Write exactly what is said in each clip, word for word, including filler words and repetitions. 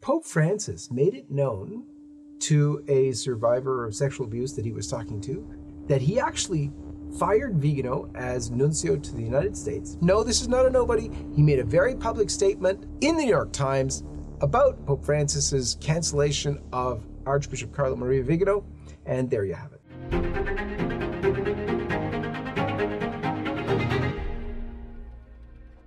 Pope Francis made it known to a survivor of sexual abuse that he was talking to that he actually fired Vigano as nuncio to the United States. No, this is not a nobody. He made a very public statement in the New York Times about Pope Francis's cancellation of Archbishop Carlo Maria Vigano, and there you have it.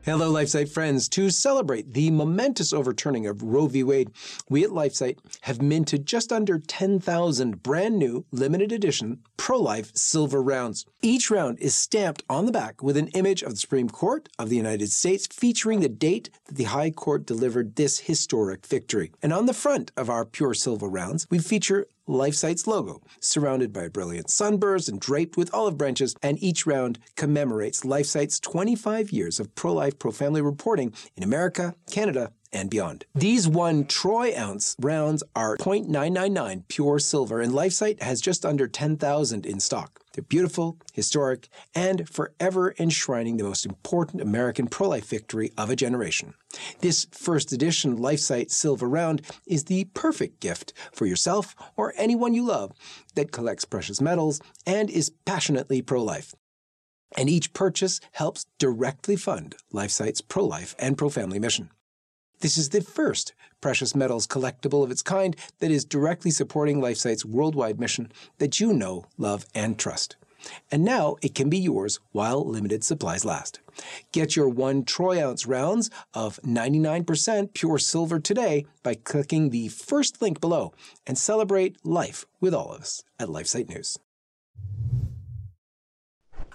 Hello, LifeSite friends. To celebrate the momentous overturning of Roe v. Wade, we at LifeSite have minted just under ten thousand brand new, limited edition, pro-life silver rounds. Each round is stamped on the back with an image of the Supreme Court of the United States featuring the date that the High Court delivered this historic victory. And on the front of our pure silver rounds, we feature LifeSite's logo, surrounded by a brilliant sunburst and draped with olive branches, and each round commemorates LifeSite's twenty-five years of pro-life, pro-family reporting in America, Canada, and beyond. These one troy ounce rounds are point nine nine nine pure silver, and LifeSite has just under ten thousand in stock. They're beautiful, historic, and forever enshrining the most important American pro-life victory of a generation. This first edition LifeSite silver round is the perfect gift for yourself or anyone you love that collects precious metals and is passionately pro-life. And each purchase helps directly fund LifeSite's pro-life and pro-family mission. This is the first precious metals collectible of its kind that is directly supporting LifeSite's worldwide mission that you know, love, and trust. And now it can be yours while limited supplies last. Get your one troy ounce rounds of ninety-nine percent pure silver today by clicking the first link below, and celebrate life with all of us at LifeSite News.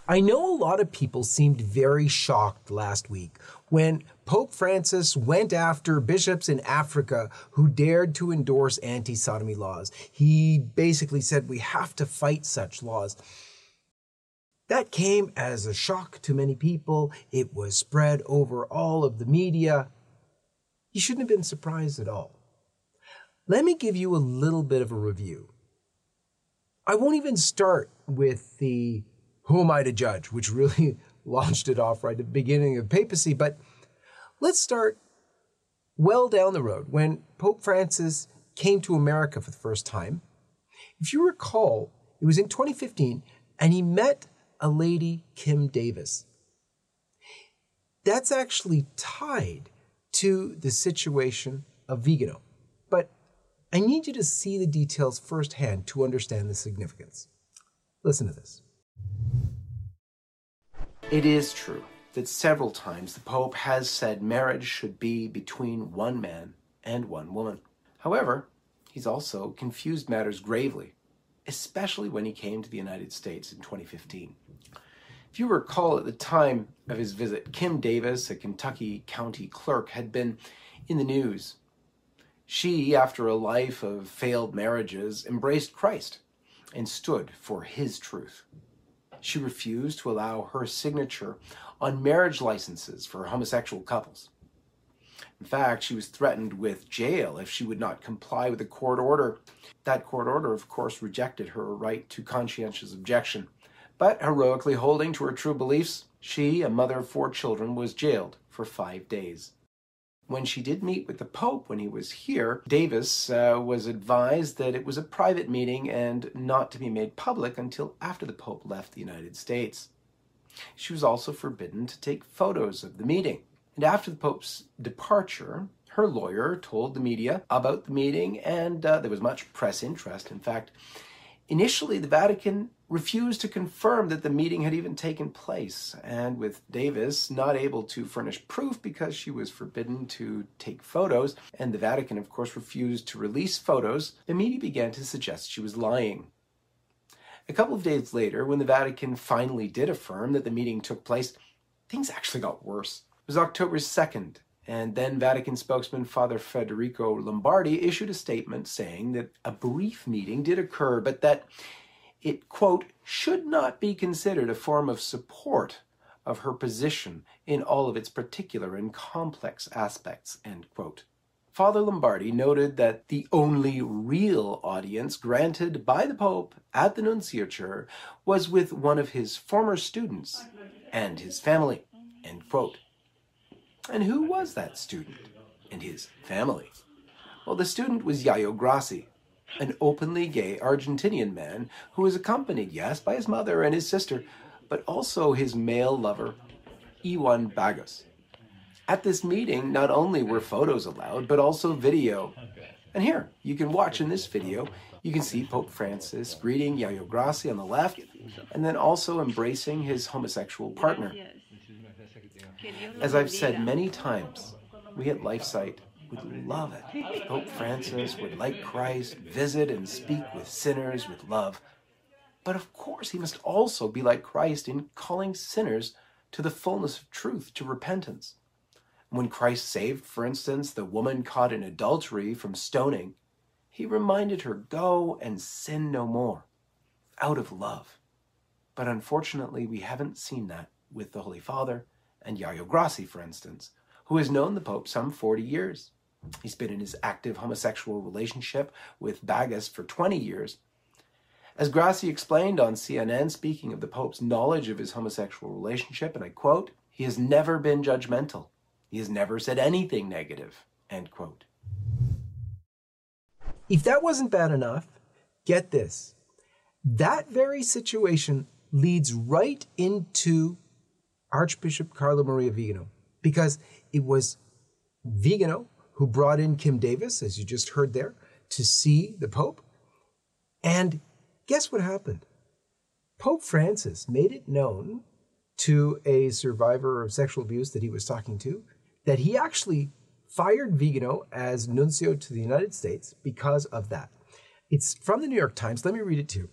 I know a lot of people seemed very shocked last week when Pope Francis went after bishops in Africa who dared to endorse anti-sodomy laws. He basically said we have to fight such laws. That came as a shock to many people. It was spread over all of the media. You shouldn't have been surprised at all. Let me give you a little bit of a review. I won't even start with the "who am I to judge," which really launched it off right at the beginning of papacy, but let's start well down the road when Pope Francis came to America for the first time. If you recall, it was in twenty fifteen, and he met a lady, Kim Davis. That's actually tied to the situation of Vigano, but I need you to see the details firsthand to understand the significance. Listen to this. It is true that several times the Pope has said marriage should be between one man and one woman. However, he's also confused matters gravely, especially when he came to the United States in twenty fifteen. If you recall, at the time of his visit, Kim Davis, a Kentucky county clerk, had been in the news. She, after a life of failed marriages, embraced Christ and stood for his truth. She refused to allow her signature on marriage licenses for homosexual couples. In fact, she was threatened with jail if she would not comply with a court order. That court order, of course, rejected her right to conscientious objection. But heroically holding to her true beliefs, she, a mother of four children, was jailed for five days. When she did meet with the Pope when he was here, Davis uh, was advised that it was a private meeting and not to be made public until after the Pope left the United States. She was also forbidden to take photos of the meeting. And after the Pope's departure, her lawyer told the media about the meeting, and uh, there was much press interest. In fact, initially the Vatican refused to confirm that the meeting had even taken place, and with Davis not able to furnish proof because she was forbidden to take photos, and the Vatican, of course, refused to release photos, the media began to suggest she was lying. A couple of days later, when the Vatican finally did affirm that the meeting took place, things actually got worse. It was October second, and then Vatican spokesman Father Federico Lombardi issued a statement saying that a brief meeting did occur, but that it, quote, should not be considered a form of support of her position in all of its particular and complex aspects, end quote. Father Lombardi noted that the only real audience granted by the Pope at the Nunciature was with one of his former students and his family, end quote. And who was that student and his family? while the student was Yayo Grassi, an openly gay Argentinian man who was accompanied, yes, by his mother and his sister, but also his male lover, Iwan Bagos. At this meeting, not only were photos allowed, but also video. And here, you can watch in this video, you can see Pope Francis greeting Yayo Grassi on the left, and then also embracing his homosexual partner. As I've said many times, we at LifeSite would love it. Pope Francis would, like Christ, visit and speak with sinners with love. But of course, he must also be like Christ in calling sinners to the fullness of truth, to repentance. When Christ saved, for instance, the woman caught in adultery from stoning, he reminded her, go and sin no more, out of love. But unfortunately, we haven't seen that with the Holy Father and Yayo Grassi, for instance, who has known the Pope some forty years. He's been in his active homosexual relationship with Bagos for twenty years. As Grassi explained on C N N, speaking of the Pope's knowledge of his homosexual relationship, and I quote, he has never been judgmental. He has never said anything negative, end quote. If that wasn't bad enough, get this. That very situation leads right into Archbishop Carlo Maria Vigano, because it was Vigano who brought in Kim Davis, as you just heard there, to see the Pope. And guess what happened? Pope Francis made it known to a survivor of sexual abuse that he was talking to that he actually fired Vigano as nuncio to the United States because of that. It's from the New York Times. Let me read it to you.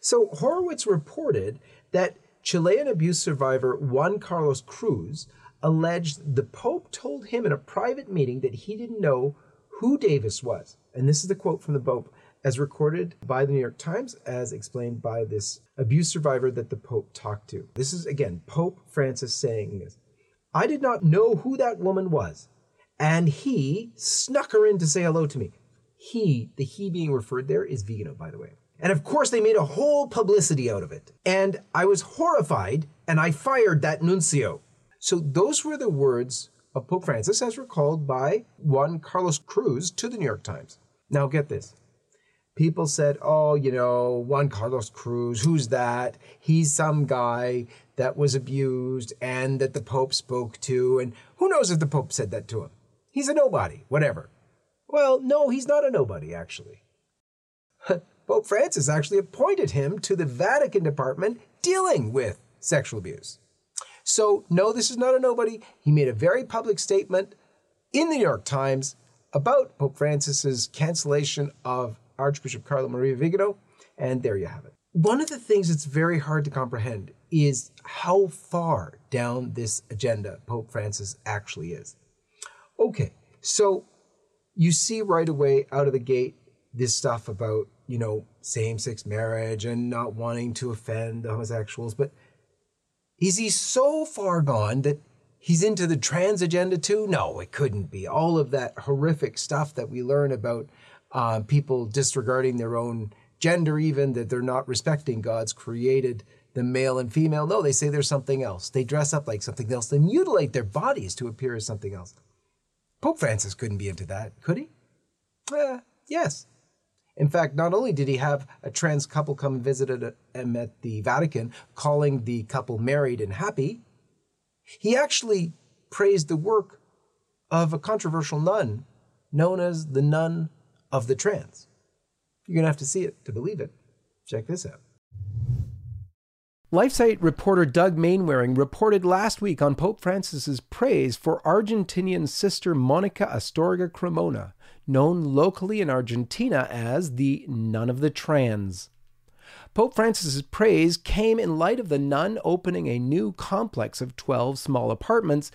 So Horowitz reported that Chilean abuse survivor Juan Carlos Cruz alleged the Pope told him in a private meeting that he didn't know who Davis was. And this is the quote from the Pope as recorded by the New York Times, as explained by this abuse survivor that the Pope talked to. This is, again, Pope Francis saying this. I did not know who that woman was, and he snuck her in to say hello to me. He, the he being referred there is Vigano, by the way. And of course, they made a whole publicity out of it. And I was horrified, and I fired that nuncio. So those were the words of Pope Francis, as recalled by Juan Carlos Cruz to the New York Times. Now get this. People said, oh, you know, Juan Carlos Cruz, who's that? He's some guy that was abused and that the Pope spoke to. And who knows if the Pope said that to him? He's a nobody, whatever. Well, no, he's not a nobody, actually. Pope Francis actually appointed him to the Vatican Department dealing with sexual abuse. So, no, this is not a nobody. He made a very public statement in the New York Times about Pope Francis's cancellation of Archbishop Carlo Maria Vigano, and there you have it. One of the things that's very hard to comprehend is how far down this agenda Pope Francis actually is. Okay, so you see right away out of the gate this stuff about, you know, same-sex marriage and not wanting to offend the homosexuals, but is he so far gone that he's into the trans agenda too? No, it couldn't be. All of that horrific stuff that we learn about Uh, people disregarding their own gender, even that they're not respecting God's created the male and female. No, they say they're something else. They dress up like something else. They mutilate their bodies to appear as something else. Pope Francis couldn't be into that, could he? Uh, yes. In fact, not only did he have a trans couple come and visit him at the Vatican, calling the couple married and happy, he actually praised the work of a controversial nun known as the nun of the trans. You're gonna have to see it to believe it. Check this out. LifeSite reporter Doug Mainwaring reported last week on Pope Francis's praise for Argentinian sister Monica Astorga Cremona, known locally in Argentina as the Nun of the Trans. Pope Francis's praise came in light of the nun opening a new complex of twelve small apartments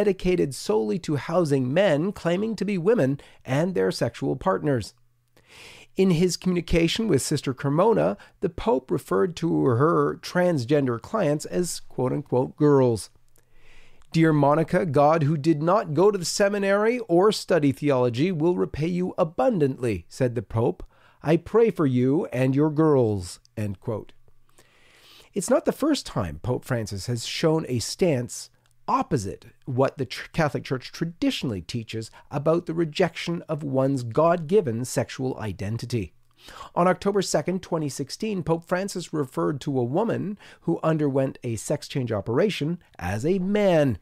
dedicated solely to housing men claiming to be women and their sexual partners. In his communication with Sister Cremona, the Pope referred to her transgender clients as quote-unquote girls. Dear Monica, God, who did not go to the seminary or study theology, will repay you abundantly, said the Pope. I pray for you and your girls, end quote. It's not the first time Pope Francis has shown a stance opposite what the Catholic Church traditionally teaches about the rejection of one's God-given sexual identity. On October second, twenty sixteen, Pope Francis referred to a woman who underwent a sex change operation as a man.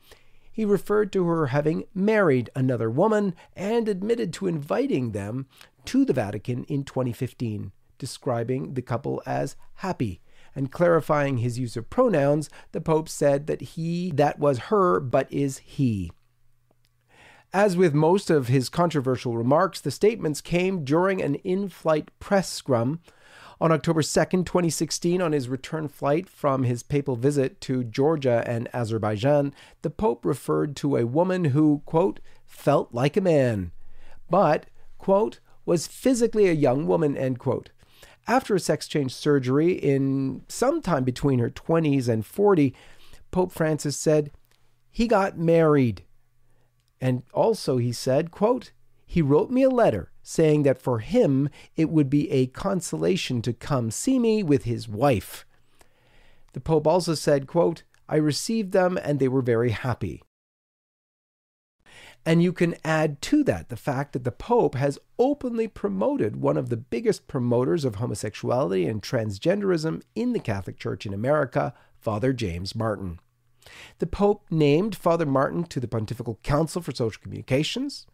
He referred to her having married another woman and admitted to inviting them to the Vatican in twenty fifteen, describing the couple as happy. And clarifying his use of pronouns, the Pope said that he, that was her, but is he. As with most of his controversial remarks, the statements came during an in-flight press scrum. On October second, twenty sixteen, on his return flight from his papal visit to Georgia and Azerbaijan, the Pope referred to a woman who, quote, felt like a man, but, quote, was physically a young woman, end quote. After a sex change surgery in sometime between her twenties and forty, Pope Francis said he got married. And also he said, quote, he wrote me a letter saying that for him it would be a consolation to come see me with his wife. The Pope also said, quote, I received them and they were very happy. And you can add to that the fact that the Pope has openly promoted one of the biggest promoters of homosexuality and transgenderism in the Catholic Church in America, Father James Martin. The Pope named Father Martin to the Pontifical Council for Social Communications.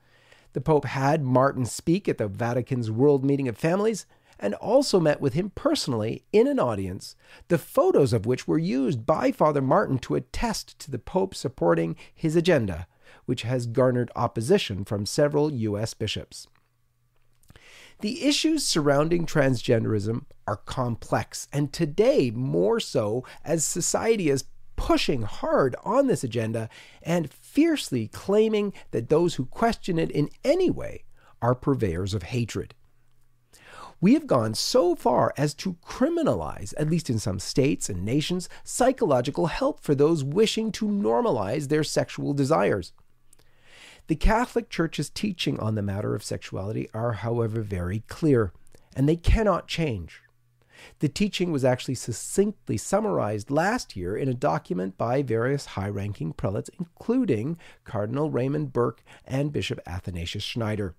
The Pope had Martin speak at the Vatican's World Meeting of Families and also met with him personally in an audience, the photos of which were used by Father Martin to attest to the Pope supporting his agenda, which has garnered opposition from several U S bishops. The issues surrounding transgenderism are complex, and today more so as society is pushing hard on this agenda and fiercely claiming that those who question it in any way are purveyors of hatred. We have gone so far as to criminalize, at least in some states and nations, psychological help for those wishing to normalize their sexual desires. The Catholic Church's teaching on the matter of sexuality are, however, very clear, and they cannot change. The teaching was actually succinctly summarized last year in a document by various high-ranking prelates, including Cardinal Raymond Burke and Bishop Athanasius Schneider.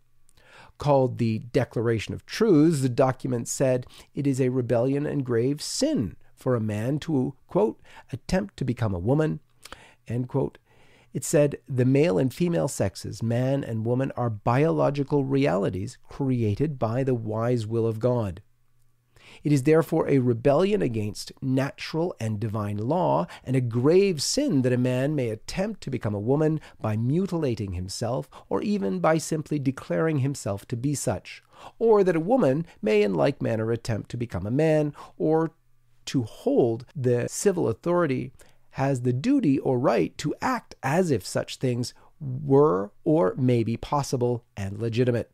Called the Declaration of Truths, the document said it is a rebellion and grave sin for a man to, quote, attempt to become a woman, end quote. It said the male and female sexes, man and woman, are biological realities created by the wise will of God. It is therefore a rebellion against natural and divine law and a grave sin that a man may attempt to become a woman by mutilating himself or even by simply declaring himself to be such, or that a woman may in like manner attempt to become a man or to hold the civil authority has the duty or right to act as if such things were or may be possible and legitimate.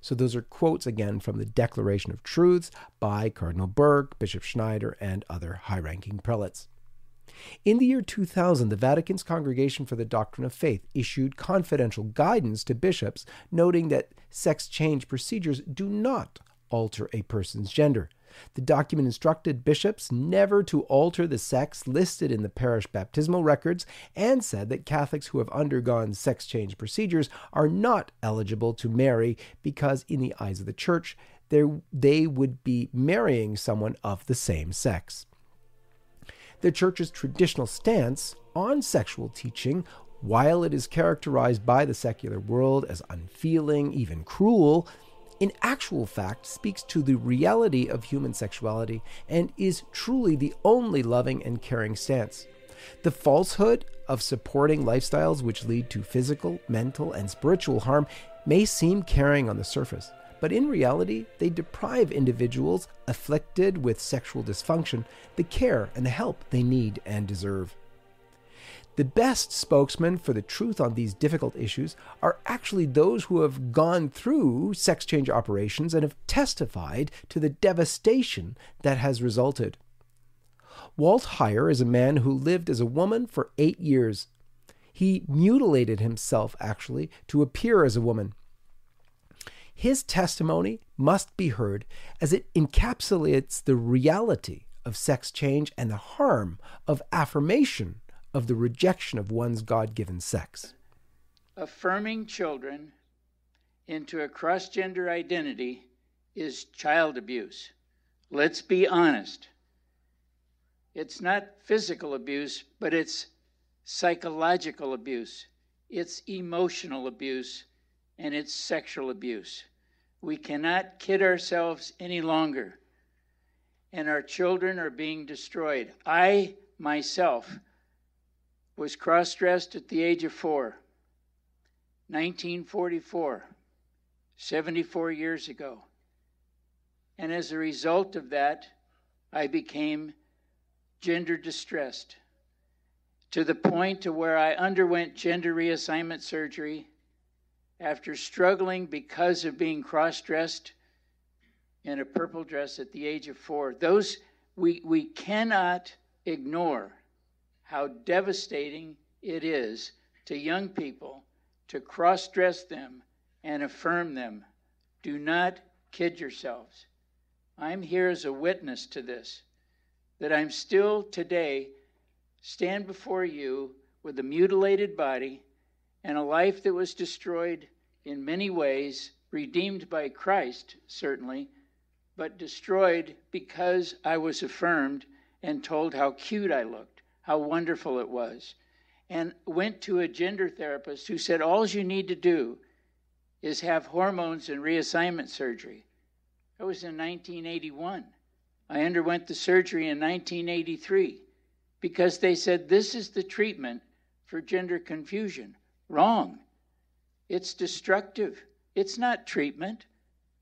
So those are quotes again from the Declaration of Truths by Cardinal Burke, Bishop Schneider, and other high-ranking prelates. In the year two thousand, the Vatican's Congregation for the Doctrine of Faith issued confidential guidance to bishops, noting that sex change procedures do not alter a person's gender. The document instructed bishops never to alter the sex listed in the parish baptismal records and said that Catholics who have undergone sex change procedures are not eligible to marry because, in the eyes of the Church, they would be marrying someone of the same sex. The Church's traditional stance on sexual teaching, while it is characterized by the secular world as unfeeling, even cruel, in actual fact speaks to the reality of human sexuality and is truly the only loving and caring stance. The falsehood of supporting lifestyles which lead to physical, mental, and spiritual harm may seem caring on the surface, but in reality, they deprive individuals afflicted with sexual dysfunction the care and the help they need and deserve. The best spokesmen for the truth on these difficult issues are actually those who have gone through sex change operations and have testified to the devastation that has resulted. Walt Heyer is a man who lived as a woman for eight years. He mutilated himself, actually, to appear as a woman. His testimony must be heard as it encapsulates the reality of sex change and the harm of affirmation of the rejection of one's God-given sex. Affirming children into a cross-gender identity is child abuse. Let's be honest. It's not physical abuse, but it's psychological abuse. It's emotional abuse, and it's sexual abuse. We cannot kid ourselves any longer, and our children are being destroyed. I, myself, was cross-dressed at the age of four, nineteen forty-four, seventy-four years ago. And as a result of that, I became gender distressed, to the point to where I underwent gender reassignment surgery after struggling because of being cross-dressed in a purple dress at the age of four. Those, we, we cannot ignore how devastating it is to young people to cross-dress them and affirm them. Do not kid yourselves. I'm here as a witness to this, that I'm still today stand before you with a mutilated body and a life that was destroyed in many ways, redeemed by Christ, certainly, but destroyed because I was affirmed and told how cute I looked, how wonderful it was, and went to a gender therapist who said, all you need to do is have hormones and reassignment surgery. That was in nineteen eighty-one. I underwent the surgery in nineteen eighty-three because they said this is the treatment for gender confusion. Wrong. It's destructive. It's not treatment.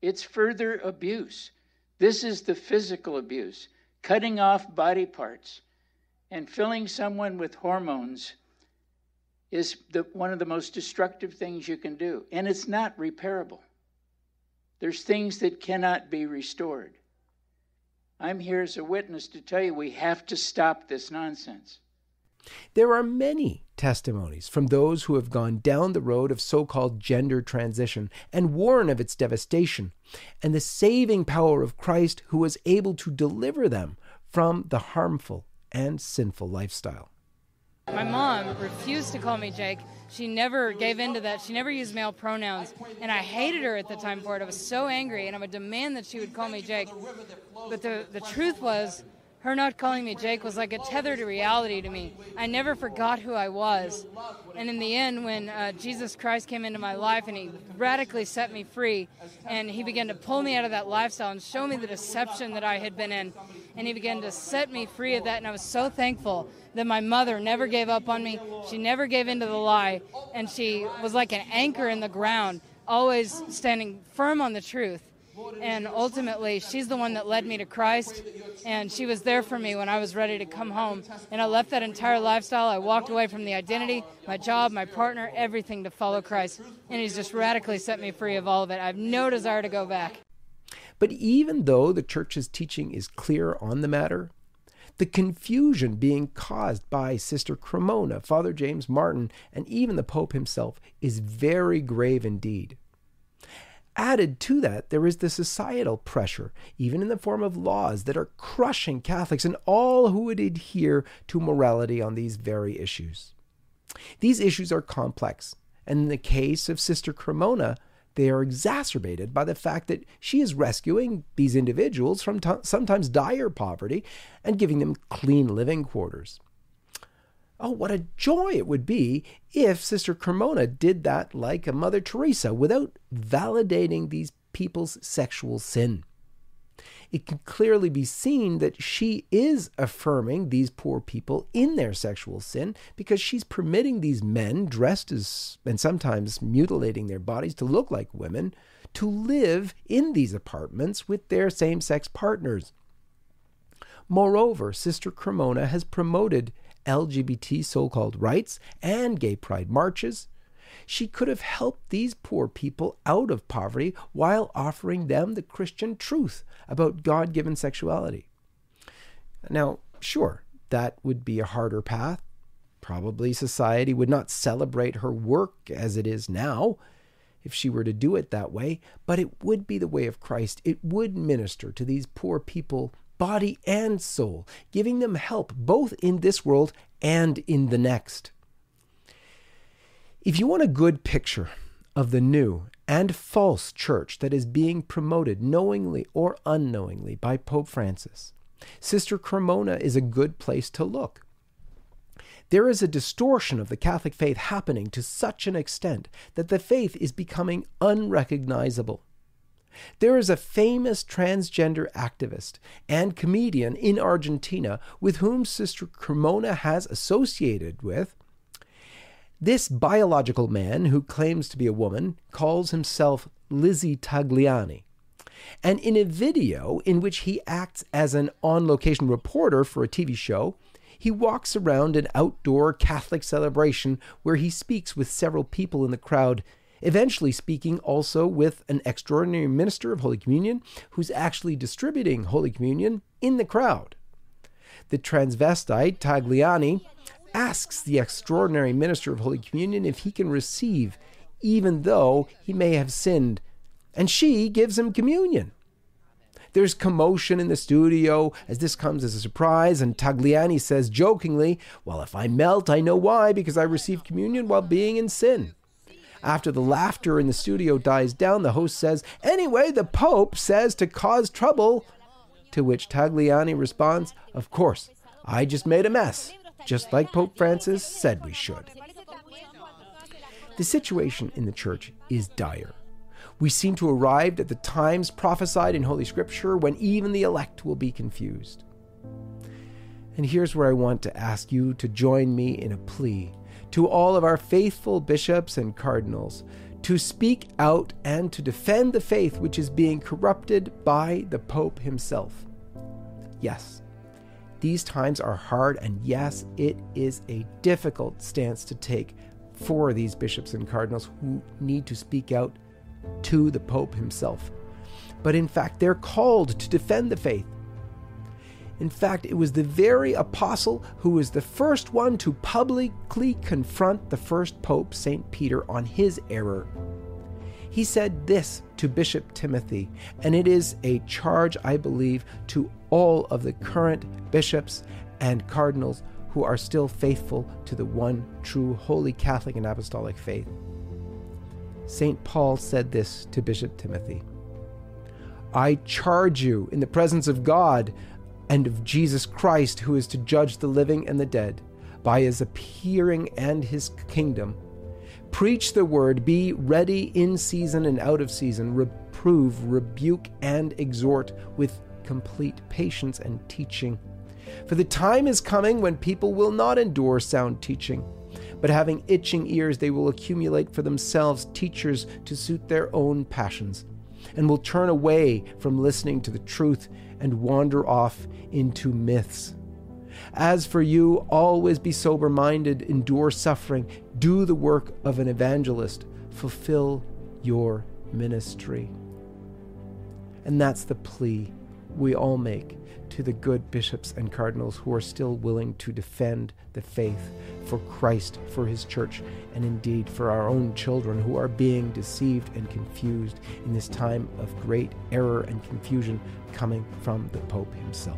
It's further abuse. This is the physical abuse, cutting off body parts and filling someone with hormones is the, one of the most destructive things you can do. And it's not repairable. There's things that cannot be restored. I'm here as a witness to tell you we have to stop this nonsense. There are many testimonies from those who have gone down the road of so-called gender transition and warn of its devastation and the saving power of Christ who was able to deliver them from the harmful and sinful lifestyle. My mom refused to call me Jake. She never gave in to that. She never used male pronouns. And I hated her at the time for it. I was so angry, and I would demand that she would call me Jake. But the, the truth was, her not calling me Jake was like a tether to reality to me. I never forgot who I was. And in the end, when uh, Jesus Christ came into my life and he radically set me free, and he began to pull me out of that lifestyle and show me the deception that I had been in, and he began to set me free of that, and I was so thankful that my mother never gave up on me. She never gave in to the lie, and she was like an anchor in the ground, always standing firm on the truth. And ultimately, she's the one that led me to Christ, and she was there for me when I was ready to come home. And I left that entire lifestyle. I walked away from the identity, my job, my partner, everything to follow Christ. And he's just radically set me free of all of it. I have no desire to go back. But even though the church's teaching is clear on the matter, the confusion being caused by Sister Cremona, Father James Martin, and even the Pope himself is very grave indeed. Added to that, there is the societal pressure, even in the form of laws that are crushing Catholics and all who would adhere to morality on these very issues. These issues are complex, and in the case of Sister Cremona, they are exacerbated by the fact that she is rescuing these individuals from t- sometimes dire poverty and giving them clean living quarters. Oh, what a joy it would be if Sister Cremona did that like a Mother Teresa without validating these people's sexual sin. It can clearly be seen that she is affirming these poor people in their sexual sin because she's permitting these men dressed as, and sometimes mutilating their bodies to look like women, to live in these apartments with their same-sex partners. Moreover, Sister Cremona has promoted L G B T so-called rights and gay pride marches. She could have helped these poor people out of poverty while offering them the Christian truth about God-given sexuality. Now, sure, that would be a harder path. Probably society would not celebrate her work as it is now if she were to do it that way, but it would be the way of Christ. It would minister to these poor people body and soul, giving them help both in this world and in the next. If you want a good picture of the new and false church that is being promoted knowingly or unknowingly by Pope Francis, Sister Cremona is a good place to look. There is a distortion of the Catholic faith happening to such an extent that the faith is becoming unrecognizable. There is a famous transgender activist and comedian in Argentina with whom Sister Cremona has associated with. This biological man, who claims to be a woman, calls himself Lizzie Tagliani. And in a video in which he acts as an on-location reporter for a T V show, he walks around an outdoor Catholic celebration where he speaks with several people in the crowd, eventually speaking also with an extraordinary minister of Holy Communion who's actually distributing Holy Communion in the crowd. The transvestite Tagliani asks the extraordinary minister of Holy Communion if he can receive, even though he may have sinned, and she gives him communion. There's commotion in the studio as this comes as a surprise, and Tagliani says jokingly, "Well, if I melt, I know why, because I received communion while being in sin." After the laughter in the studio dies down, the host says, "Anyway, the Pope says to cause trouble," to which Tagliani responds, "Of course, I just made a mess, just like Pope Francis said we should." The situation in the church is dire. We seem to have arrived at the times prophesied in Holy Scripture when even the elect will be confused. And here's where I want to ask you to join me in a plea to all of our faithful bishops and cardinals to speak out and to defend the faith which is being corrupted by the Pope himself. Yes, these times are hard, and yes, it is a difficult stance to take for these bishops and cardinals who need to speak out to the Pope himself. But in fact, they're called to defend the faith. In fact, it was the very apostle who was the first one to publicly confront the first Pope, Saint Peter, on his error. He said this to Bishop Timothy, and it is a charge, I believe, to all of the current bishops and cardinals who are still faithful to the one true holy Catholic and apostolic faith. Saint Paul said this to Bishop Timothy, "I charge you in the presence of God and of Jesus Christ, who is to judge the living and the dead, by his appearing and his kingdom. Preach the word, be ready in season and out of season, reprove, rebuke, and exhort with complete patience and teaching. For the time is coming when people will not endure sound teaching, but having itching ears they will accumulate for themselves teachers to suit their own passions, and will turn away from listening to the truth and wander off into myths. As for you, always be sober-minded, endure suffering, do the work of an evangelist, fulfill your ministry." And that's the plea we all make to the good bishops and cardinals who are still willing to defend the faith for Christ, for his church, and indeed for our own children who are being deceived and confused in this time of great error and confusion coming from the Pope himself.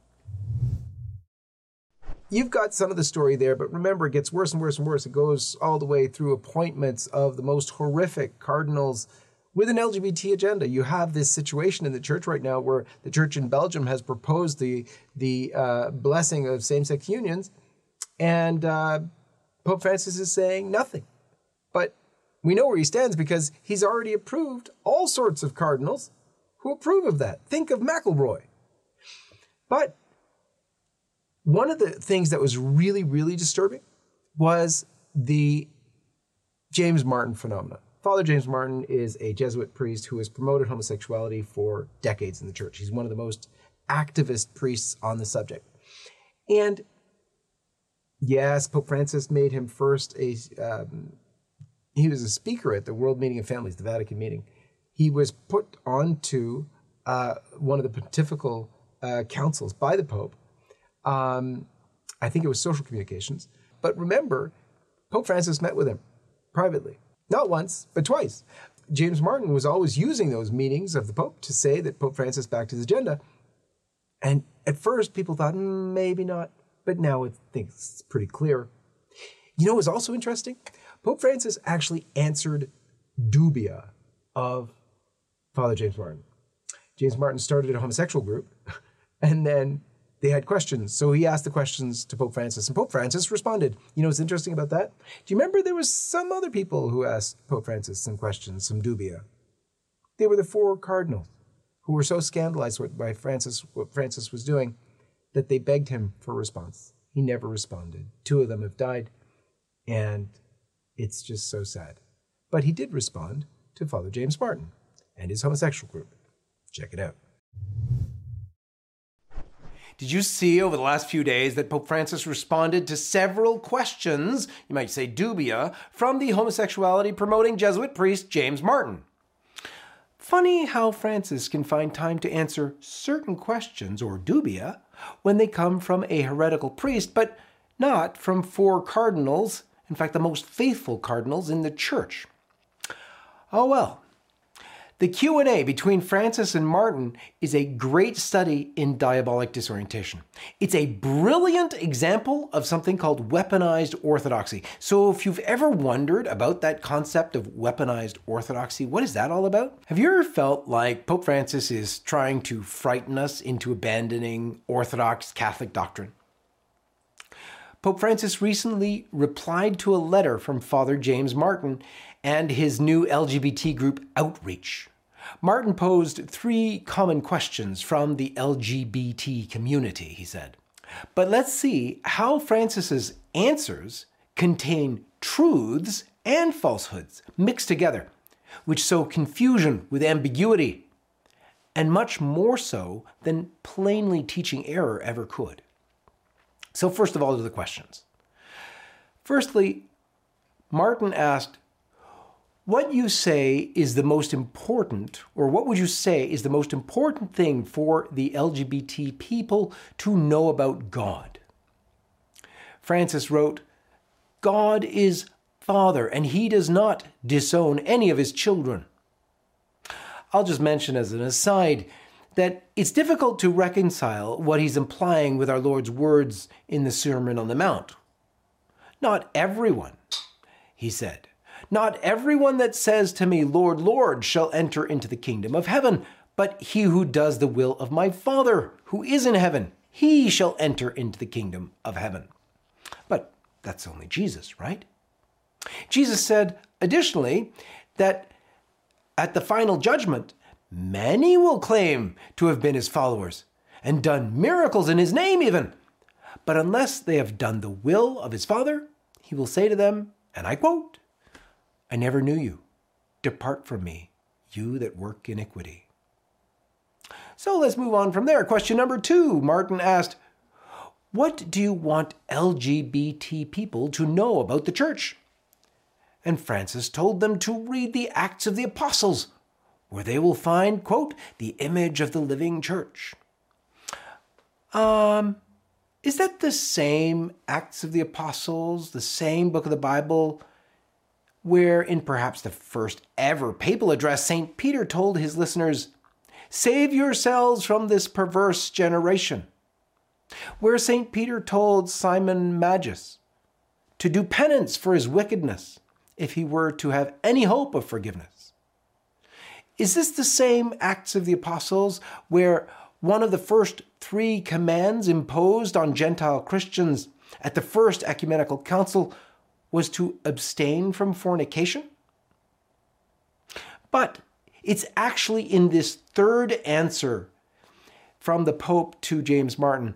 You've got some of the story there, but remember, it gets worse and worse and worse. It goes all the way through appointments of the most horrific cardinals with an L G B T agenda. You have this situation in the church right now where the church in Belgium has proposed the the uh, blessing of same-sex unions, and uh, Pope Francis is saying nothing. But we know where he stands because he's already approved all sorts of cardinals who approve of that. Think of McElroy. But one of the things that was really, really disturbing was the James Martin phenomenon. Father James Martin is a Jesuit priest who has promoted homosexuality for decades in the church. He's one of the most activist priests on the subject. And Yes, Pope Francis made him first a, um, he was a speaker at the World Meeting of Families, the Vatican meeting. He was put onto uh, one of the pontifical uh, councils by the Pope. Um, I think it was social communications. But remember, Pope Francis met with him privately. Not once, but twice. James Martin was always using those meetings of the Pope to say that Pope Francis backed his agenda. And at first, people thought, mm, maybe not. But now I think it's pretty clear. You know what was also interesting? Pope Francis actually answered dubia of Father James Martin. James Martin started a homosexual group, and then they had questions. So he asked the questions to Pope Francis, and Pope Francis responded. You know what's interesting about that? Do you remember there was some other people who asked Pope Francis some questions, some dubia? They were the four cardinals who were so scandalized by Francis, what Francis was doing, that they begged him for a response. He never responded. Two of them have died, and it's just so sad. But he did respond to Father James Martin and his homosexual group. Check it out. Did you see over the last few days that Pope Francis responded to several questions, you might say dubia, from the homosexuality-promoting Jesuit priest James Martin? Funny how Francis can find time to answer certain questions, or dubia, when they come from a heretical priest, but not from four cardinals, in fact the most faithful cardinals in the church. Oh well. The Q and A between Francis and Martin is a great study in diabolic disorientation. It's a brilliant example of something called weaponized orthodoxy. So if you've ever wondered about that concept of weaponized orthodoxy, what is that all about? Have you ever felt like Pope Francis is trying to frighten us into abandoning Orthodox Catholic doctrine? Pope Francis recently replied to a letter from Father James Martin and his new L G B T group Outreach. Martin posed three common questions from the L G B T community, he said. But let's see how Francis's answers contain truths and falsehoods mixed together, which sow confusion with ambiguity, and much more so than plainly teaching error ever could. So first of all, to the questions. Firstly, Martin asked, what you say is the most important, or what would you say is the most important thing for the L G B T people to know about God? Francis wrote, God is Father, and he does not disown any of his children. I'll just mention as an aside that it's difficult to reconcile what he's implying with our Lord's words in the Sermon on the Mount. Not everyone, he said. Not everyone that says to me, Lord, Lord, shall enter into the kingdom of heaven, but he who does the will of my Father, who is in heaven, he shall enter into the kingdom of heaven. But that's only Jesus, right? Jesus said, additionally, that at the final judgment, many will claim to have been his followers and done miracles in his name even. But unless they have done the will of his Father, he will say to them, and I quote, I never knew you. Depart from me, you that work iniquity. So let's move on from there. Question number two, Martin asked, what do you want L G B T people to know about the church? And Francis told them to read the Acts of the Apostles, where they will find, quote, the image of the living church. Um, is that the same Acts of the Apostles, the same book of the Bible, where in perhaps the first ever papal address, Saint Peter told his listeners, save yourselves from this perverse generation. Where Saint Peter told Simon Magus to do penance for his wickedness if he were to have any hope of forgiveness. Is this the same Acts of the Apostles where one of the first three commands imposed on Gentile Christians at the First Ecumenical Council was to abstain from fornication? But it's actually in this third answer from the Pope to James Martin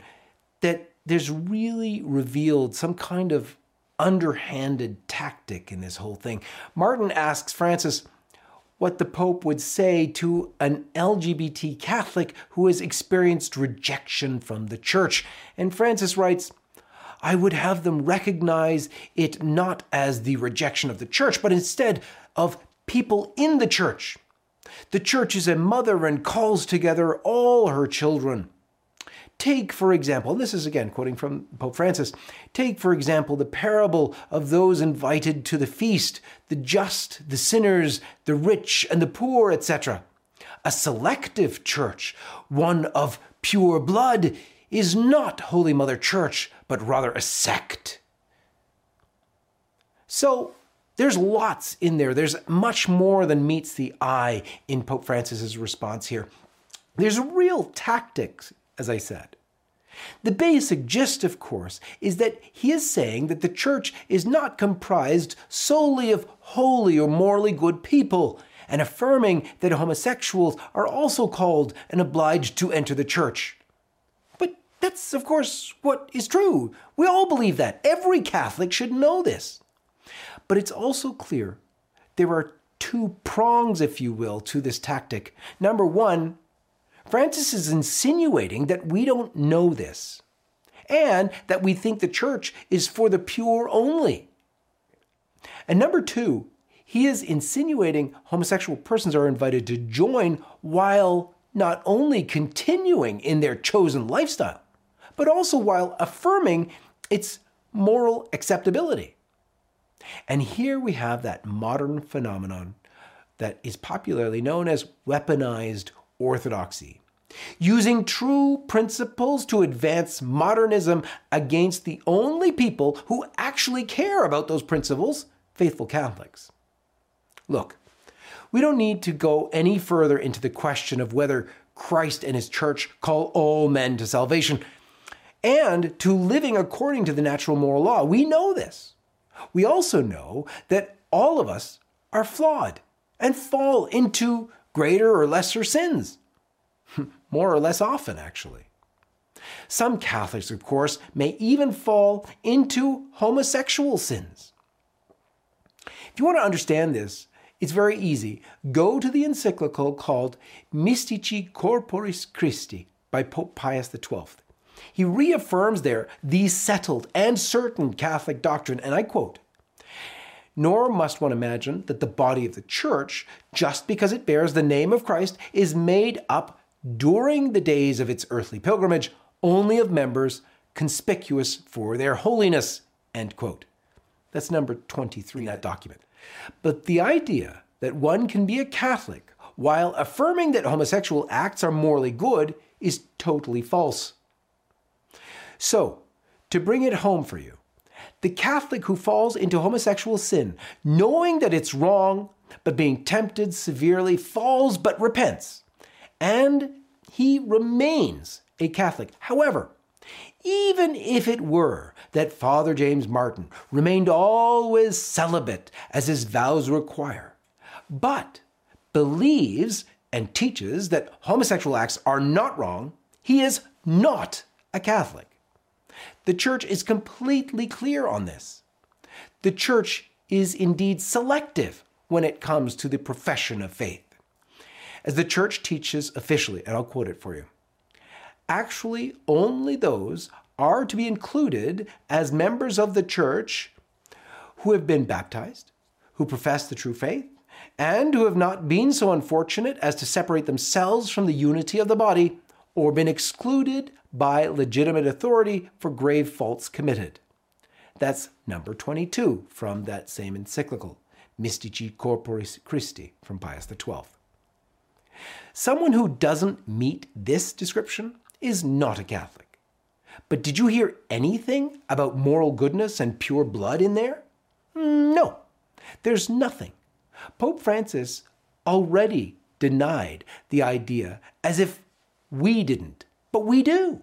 that there's really revealed some kind of underhanded tactic in this whole thing. Martin asks Francis what the Pope would say to an L G B T Catholic who has experienced rejection from the Church. And Francis writes, I would have them recognize it not as the rejection of the church, but instead of people in the church. The church is a mother and calls together all her children. Take, for example, and this is again quoting from Pope Francis, take, for example, the parable of those invited to the feast, the just, the sinners, the rich, and the poor, et cetera. A selective church, one of pure blood, is not Holy Mother Church, but rather a sect. So, there's lots in there. There's much more than meets the eye in Pope Francis's response here. There's real tactics, as I said. The basic gist, of course, is that he is saying that the church is not comprised solely of holy or morally good people, and affirming that homosexuals are also called and obliged to enter the church. But that's, of course, what is true. We all believe that. Every Catholic should know this. But it's also clear there are two prongs, if you will, to this tactic. Number one, Francis is insinuating that we don't know this, and that we think the church is for the pure only. And number two, he is insinuating homosexual persons are invited to join while not only continuing in their chosen lifestyle, but also while affirming its moral acceptability. And here we have that modern phenomenon that is popularly known as weaponized orthodoxy, using true principles to advance modernism against the only people who actually care about those principles, faithful Catholics. Look, we don't need to go any further into the question of whether Christ and his church call all men to salvation and to living according to the natural moral law. We know this. We also know that all of us are flawed and fall into greater or lesser sins, more or less often, actually. Some Catholics, of course, may even fall into homosexual sins. If you want to understand this, it's very easy. Go to the encyclical called Mystici Corporis Christi by Pope Pius the twelfth. He reaffirms there the settled and certain Catholic doctrine, and I quote, "Nor must one imagine that the body of the Church, just because it bears the name of Christ, is made up during the days of its earthly pilgrimage only of members conspicuous for their holiness," end quote. That's number twenty-three in that document. But the idea that one can be a Catholic while affirming that homosexual acts are morally good is totally false. So, to bring it home for you, the Catholic who falls into homosexual sin, knowing that it's wrong, but being tempted severely, falls but repents, and he remains a Catholic. However, even if it were that Father James Martin remained always celibate as his vows require, but believes and teaches that homosexual acts are not wrong, he is not a Catholic. The Church is completely clear on this. The Church is indeed selective when it comes to the profession of faith. As the Church teaches officially, and I'll quote it for you, "Actually, only those are to be included as members of the Church who have been baptized, who profess the true faith, and who have not been so unfortunate as to separate themselves from the unity of the body, or been excluded by legitimate authority for grave faults committed." That's number twenty-two from that same encyclical, Mystici Corporis Christi, from Pius the twelfth. Someone who doesn't meet this description is not a Catholic. But did you hear anything about moral goodness and pure blood in there? No, there's nothing. Pope Francis already denied the idea as if we didn't, but we do.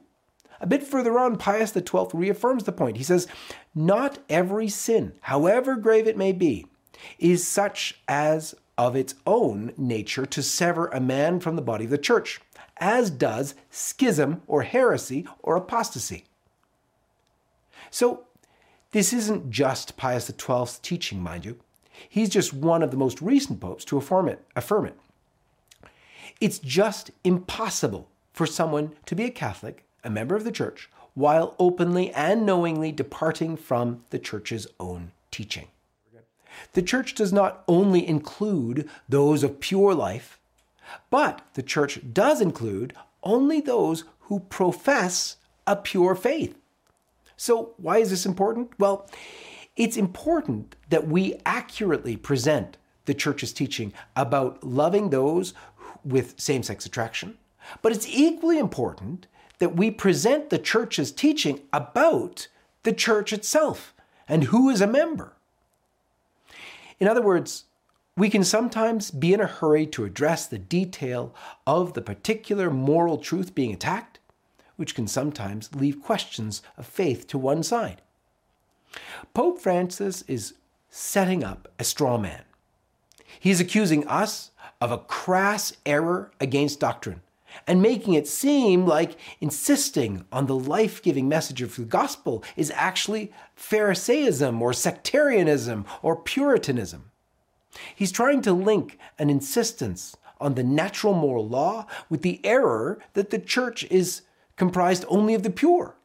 A bit further on, Pius the twelfth reaffirms the point. He says, "Not every sin, however grave it may be, is such as of its own nature to sever a man from the body of the Church, as does schism or heresy or apostasy." So this isn't just Pius the twelfth's teaching, mind you. He's just one of the most recent popes to affirm it. Affirm it. It's just impossible for someone to be a Catholic, a member of the Church, while openly and knowingly departing from the Church's own teaching. The Church does not only include those of pure life, but the Church does include only those who profess a pure faith. So why is this important? Well, it's important that we accurately present the Church's teaching about loving those with same-sex attraction, but it's equally important that we present the Church's teaching about the Church itself and who is a member. In other words, we can sometimes be in a hurry to address the detail of the particular moral truth being attacked, which can sometimes leave questions of faith to one side. Pope Francis is setting up a straw man. He's accusing us of a crass error against doctrine and making it seem like insisting on the life-giving message of the gospel is actually Pharisaism or sectarianism or Puritanism. He's trying to link an insistence on the natural moral law with the error that the Church is comprised only of the pure.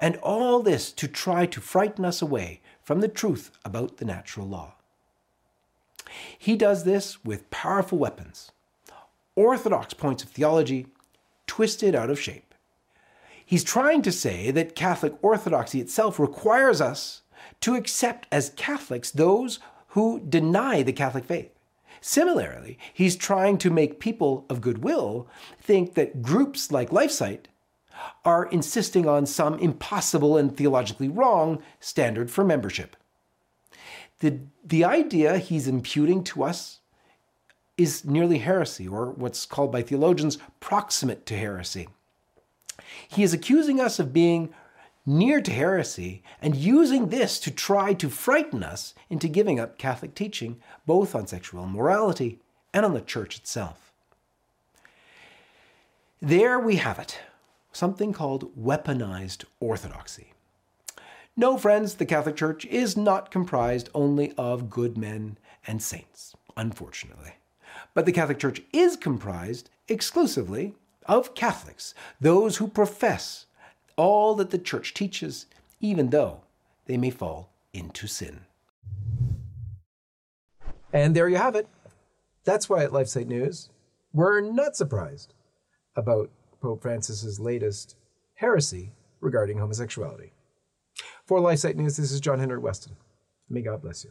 And all this to try to frighten us away from the truth about the natural law. He does this with powerful weapons, orthodox points of theology twisted out of shape. He's trying to say that Catholic orthodoxy itself requires us to accept as Catholics those who deny the Catholic faith. Similarly, he's trying to make people of goodwill think that groups like LifeSite are insisting on some impossible and theologically wrong standard for membership. The, the idea he's imputing to us is nearly heresy, or what's called by theologians proximate to heresy. He is accusing us of being near to heresy, and using this to try to frighten us into giving up Catholic teaching, both on sexual morality and on the Church itself. There we have it, something called weaponized orthodoxy. No, friends, the Catholic Church is not comprised only of good men and saints, unfortunately. But the Catholic Church is comprised exclusively of Catholics, those who profess all that the Church teaches, even though they may fall into sin. And there you have it. That's why at LifeSite News, we're not surprised about Pope Francis's latest heresy regarding homosexuality. For LifeSite News, this is John-Henry Westen. May God bless you.